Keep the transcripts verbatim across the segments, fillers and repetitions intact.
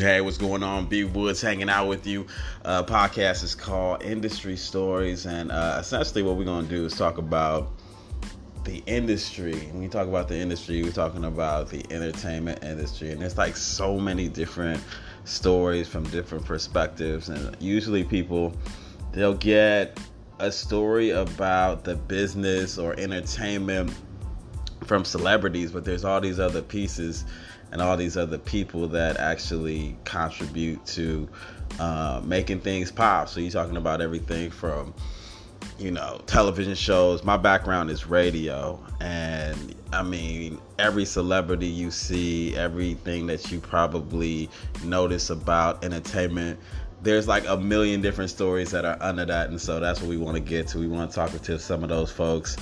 Hey, what's going on? B Woods hanging out with you. Uh, podcast is called Industry Stories, and uh, essentially what we're going to do is talk about the industry. When we talk about the industry, we're talking about the entertainment industry, and there's like so many different stories from different perspectives, and usually people, they'll get a story about the business or entertainment from celebrities, but there's all these other pieces and all these other people that actually contribute to uh, making things pop. So you're talking about everything from, you know, television shows. My background is radio, and I mean, every celebrity you see, everything that you probably notice about entertainment, there's like a million different stories that are under that, and so that's what we want to get to. We want to talk to some of those folks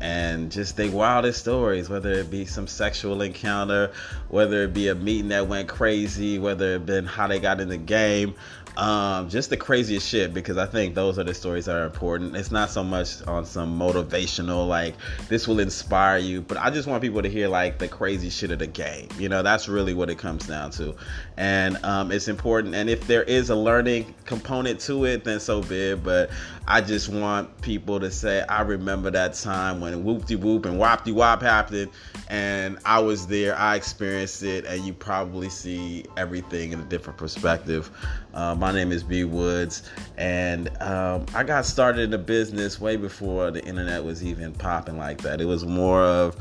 and just the wildest stories, whether it be some sexual encounter, whether it be a meeting that went crazy, whether it been how they got in the game, um, just the craziest shit, because I think those are the stories that are important. It's not so much on some motivational, like, this will inspire you, but I just want people to hear, like, the crazy shit of the game. You know, that's really what it comes down to, and um, it's important, and if there is a learning component to it, then so be it. But I just want people to say, I remember that time when whoop-de-whoop and wop-de-wop happened, and I was there, I experienced it, and you probably see everything in a different perspective. Uh, my name is B Woods, and um, I got started in the business way before the internet was even popping like that. It was more of,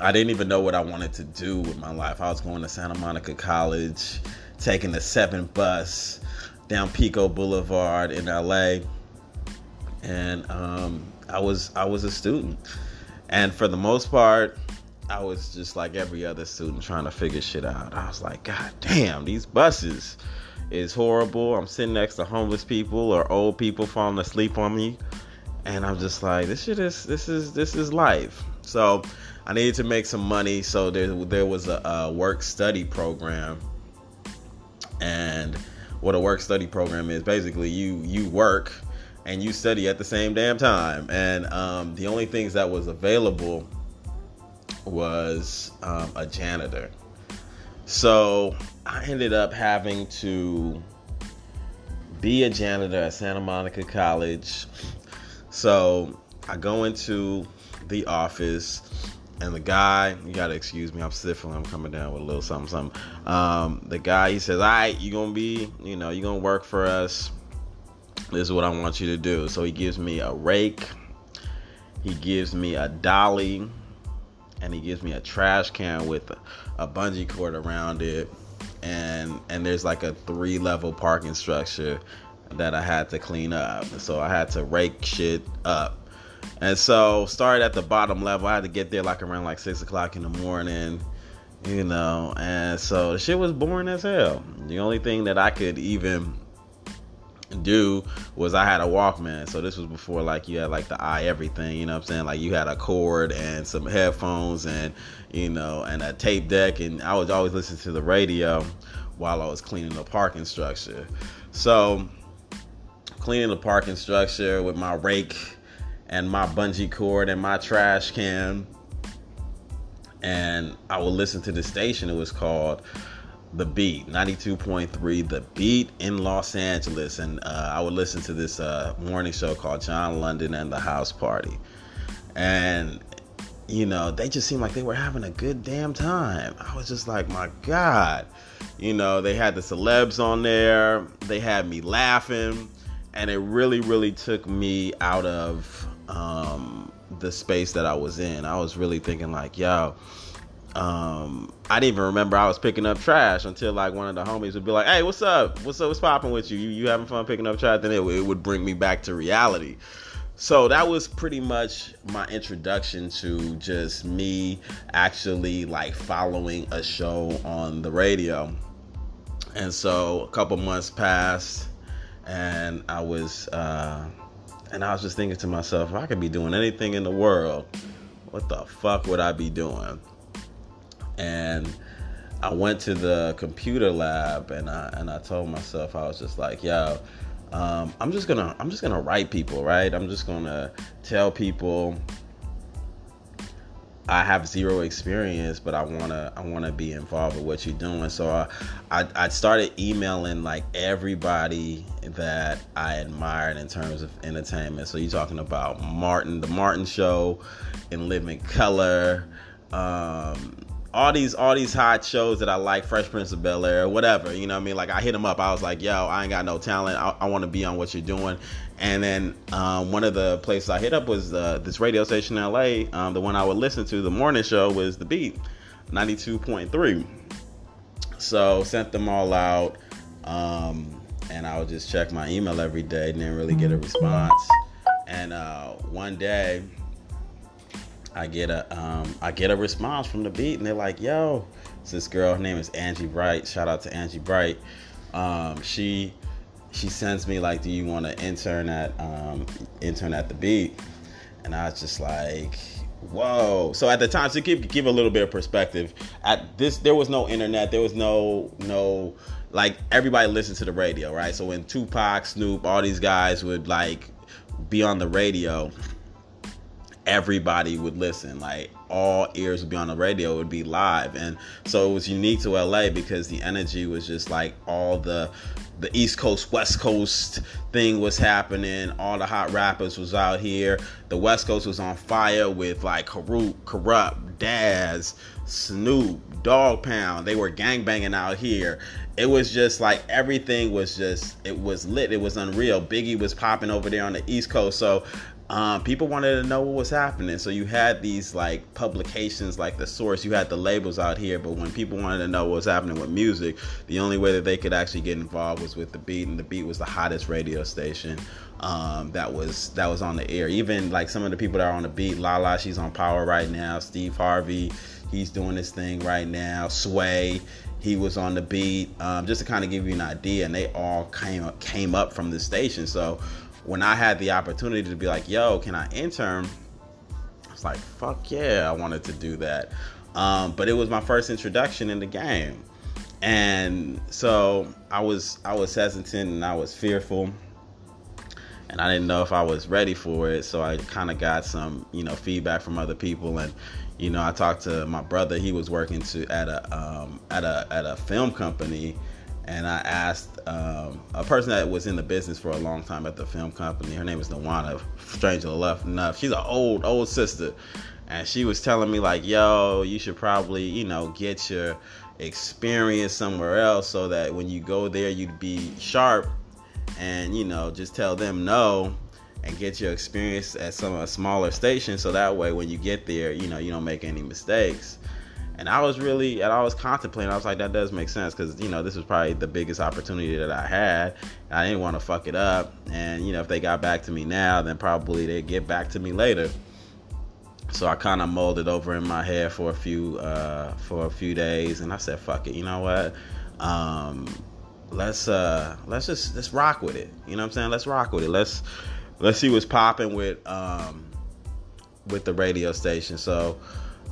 I didn't even know what I wanted to do with my life. I was going to Santa Monica College, taking the seven bus down Pico Boulevard in L A, and um, I was I was a student, and for the most part, I was just like every other student trying to figure shit out. I was like, God damn, these buses is horrible. I'm sitting next to homeless people or old people falling asleep on me, and I'm just like, this shit is this is this is life. So I needed to make some money, so there there was a, a work study program. And what a work study program is, basically you you work and you study at the same damn time. And um, the only things that was available was um, a janitor. So I ended up having to be a janitor at Santa Monica College. So I go into the office, and the guy, you gotta excuse me, I'm sniffling, I'm coming down with a little something, something. Um, the guy, he says, all right, you're gonna be, you know, you're gonna work for us. This is what I want you to do. So he gives me a rake, he gives me a dolly, and he gives me a trash can with a, a bungee cord around it. And, and there's like a three level parking structure that I had to clean up. So I had to rake shit up. And so, started at the bottom level. I had to get there like around like six o'clock in the morning, you know. And so, the shit was boring as hell. The only thing that I could even do was I had a Walkman. So this was before like you had like the i everything, you know what I'm saying? Like you had a cord and some headphones and, you know, and a tape deck. And I was always listening to the radio while I was cleaning the parking structure. So, cleaning the parking structure with my rake and my bungee cord and my trash can, and I would listen to the station. It was called The Beat ninety-two point three, The Beat in Los Angeles, and uh, I would listen to this uh, morning show called John London and the House Party, and you know, they just seemed like they were having a good damn time. I was just like, my God, you know, they had the celebs on there, they had me laughing, and it really, really took me out of um the space that I was in. I was really thinking like, yo, um I didn't even remember I was picking up trash until like one of the homies would be like, hey, what's up what's up what's popping with you? you you having fun picking up trash? Then it, it would bring me back to reality. So that was pretty much my introduction to just me actually like following a show on the radio. And so a couple months passed, and I was uh And I was just thinking to myself, if I could be doing anything in the world, what the fuck would I be doing? And I went to the computer lab, and I and I told myself, I was just like, yo, um, I'm just gonna I'm just gonna write people, right? I'm just gonna tell people I have zero experience, but I wanna I wanna be involved with what you're doing. So I, I I started emailing like everybody that I admired in terms of entertainment. So you're talking about Martin, the Martin Show, and Live in Color, um, all these all these hot shows that I like, Fresh Prince of Bel Air, whatever. You know what I mean? Like I hit them up. I was like, yo, I ain't got no talent. I, I want to be on what you're doing. And then um, one of the places I hit up was uh, this radio station in L A. Um, the one I would listen to, the morning show, was The Beat ninety-two point three. So sent them all out, um, and I would just check my email every day. Didn't really get a response. And uh, one day, I get a um, I get a response from The Beat, and they're like, "Yo, it's this girl. Her name is Angie Bright. Shout out to Angie Bright. Um, she." She sends me like, do you want to intern at um, intern at The Beat? And I was just like, whoa. So at the time, to give give a little bit of perspective, at this there was no internet, there was no no like everybody listened to the radio, right? So when Tupac, Snoop, all these guys would like be on the radio, everybody would listen, like all ears would be on the radio, it would be live. And so it was unique to L A because the energy was just like all the the East Coast, West Coast thing was happening. All the hot rappers was out here. The West Coast was on fire with like Kurupt, Kurupt, Daz, Snoop, Dog Pound. They were gangbanging out here. It was just like everything was just, it was lit. It was unreal. Biggie was popping over there on the East Coast. So Um, people wanted to know what was happening. So you had these like publications like The Source, you had the labels out here, but when people wanted to know what was happening with music, the only way that they could actually get involved was with The Beat, and The Beat was the hottest radio station um, that was that was on the air. Even like some of the people that are on The Beat, Lala, she's on Power right now, Steve Harvey, he's doing this thing right now, Sway, he was on The Beat, um, just to kind of give you an idea, and they all came up, came up from the station. So when I had the opportunity to be like, yo, can I intern? I was like, fuck yeah, I wanted to do that. Um, but it was my first introduction in the game. And so I was I was hesitant and I was fearful. And I didn't know if I was ready for it. So I kind of got some, you know, feedback from other people. And, you know, I talked to my brother. He was working to at a um, at a at a film company. And I asked um, a person that was in the business for a long time at the film company. Her name is Nwana, strangely enough. She's an old, old sister. And she was telling me like, yo, you should probably, you know, get your experience somewhere else so that when you go there, you'd be sharp and, you know, just tell them no and get your experience at some a smaller station. So that way, when you get there, you know, you don't make any mistakes. And I was really, and I was contemplating, I was like, that does make sense, because, you know, this was probably the biggest opportunity that I had. I didn't want to fuck it up. And, you know, if they got back to me now, then probably they'd get back to me later. So I kind of mulled it over in my head for a few, uh, for a few days. And I said, fuck it, you know what? Um, let's, uh, let's just, let's rock with it. You know what I'm saying? Let's rock with it. Let's, let's see what's popping with, um, with the radio station. So,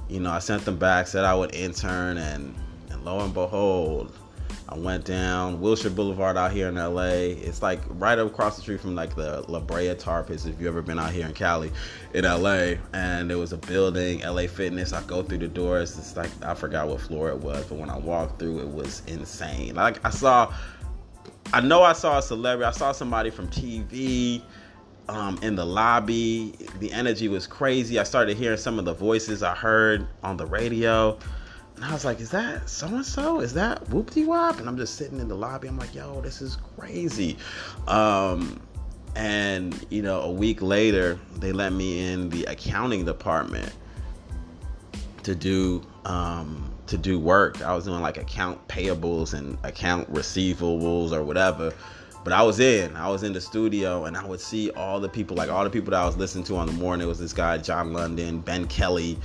you know, I sent them back, said I would intern, and, and lo and behold, I went down Wilshire Boulevard out here in L A. It's like right across the street from like the La Brea Tar Pits, if you've ever been out here in Cali, in L A. And there was a building, L A Fitness. I go through the doors. It's like, I forgot what floor it was, but when I walked through, it was insane. Like I saw, I know I saw a celebrity. I saw somebody from T V. Um, in the lobby, the energy was crazy. I started hearing some of the voices I heard on the radio, and I was like, is that so-and-so? Is that whoop-de-wop? And I'm just sitting in the lobby. I'm like, yo, this is crazy. Um, and, you know, a week later, they let me in the accounting department to do um, to do work. I was doing like account payables and account receivables or whatever. But I was in, I was in the studio, and I would see all the people, like all the people that I was listening to on the morning. It was this guy, John London, Ben Kelly,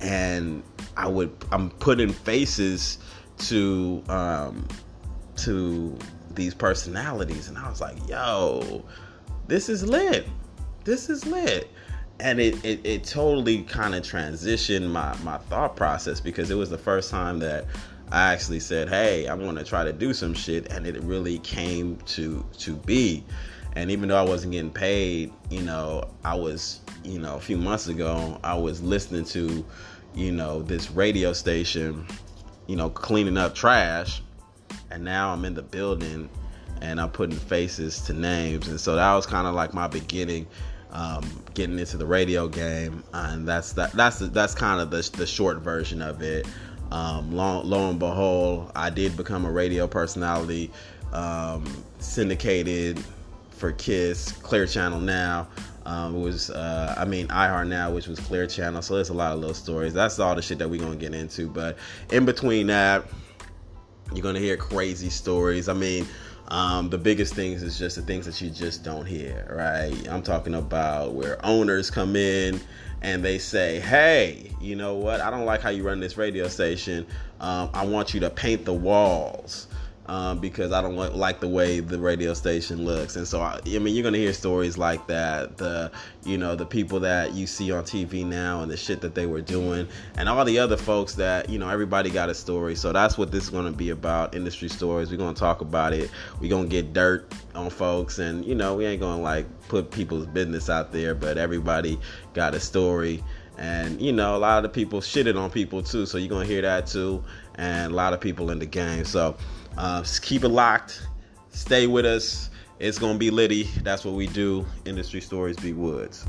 and I would, I'm putting faces to, um, to these personalities, and I was like, yo, this is lit, this is lit. And it, it, it totally kind of transitioned my, my thought process, because it was the first time that I actually said, hey, I'm going to try to do some shit. And it really came to to be. And even though I wasn't getting paid, you know, I was, you know, a few months ago, I was listening to, you know, this radio station, you know, cleaning up trash. And now I'm in the building and I'm putting faces to names. And so that was kind of like my beginning, um, getting into the radio game. And that's that, that's the, that's kind of the, the short version of it. Um, lo, lo and behold, I did become a radio personality, um, syndicated for KISS, Clear Channel now. Um, it was, uh, I mean, iHeart now, which was Clear Channel. So there's a lot of little stories. That's all the shit that we're going to get into. But in between that, you're going to hear crazy stories. I mean, um, the biggest things is just the things that you just don't hear, right? I'm talking about where owners come in and they say, hey, you know what? I don't like how you run this radio station. Um, I want you to paint the walls. Um, because I don't like the way the radio station looks. And so, I, I mean, you're going to hear stories like that. The, you know, the people that you see on T V now and the shit that they were doing and all the other folks that, you know, everybody got a story. So that's what this is going to be about, Industry Stories. We're going to talk about it. We're going to get dirt on folks. And, you know, we ain't going to, like, put people's business out there, but everybody got a story. And, you know, a lot of people shitted on people, too. So you're going to hear that, too. And a lot of people in the game. So... Uh, keep it locked. Stay with us. It's gonna be litty. That's what we do. Industry Stories, B Woods.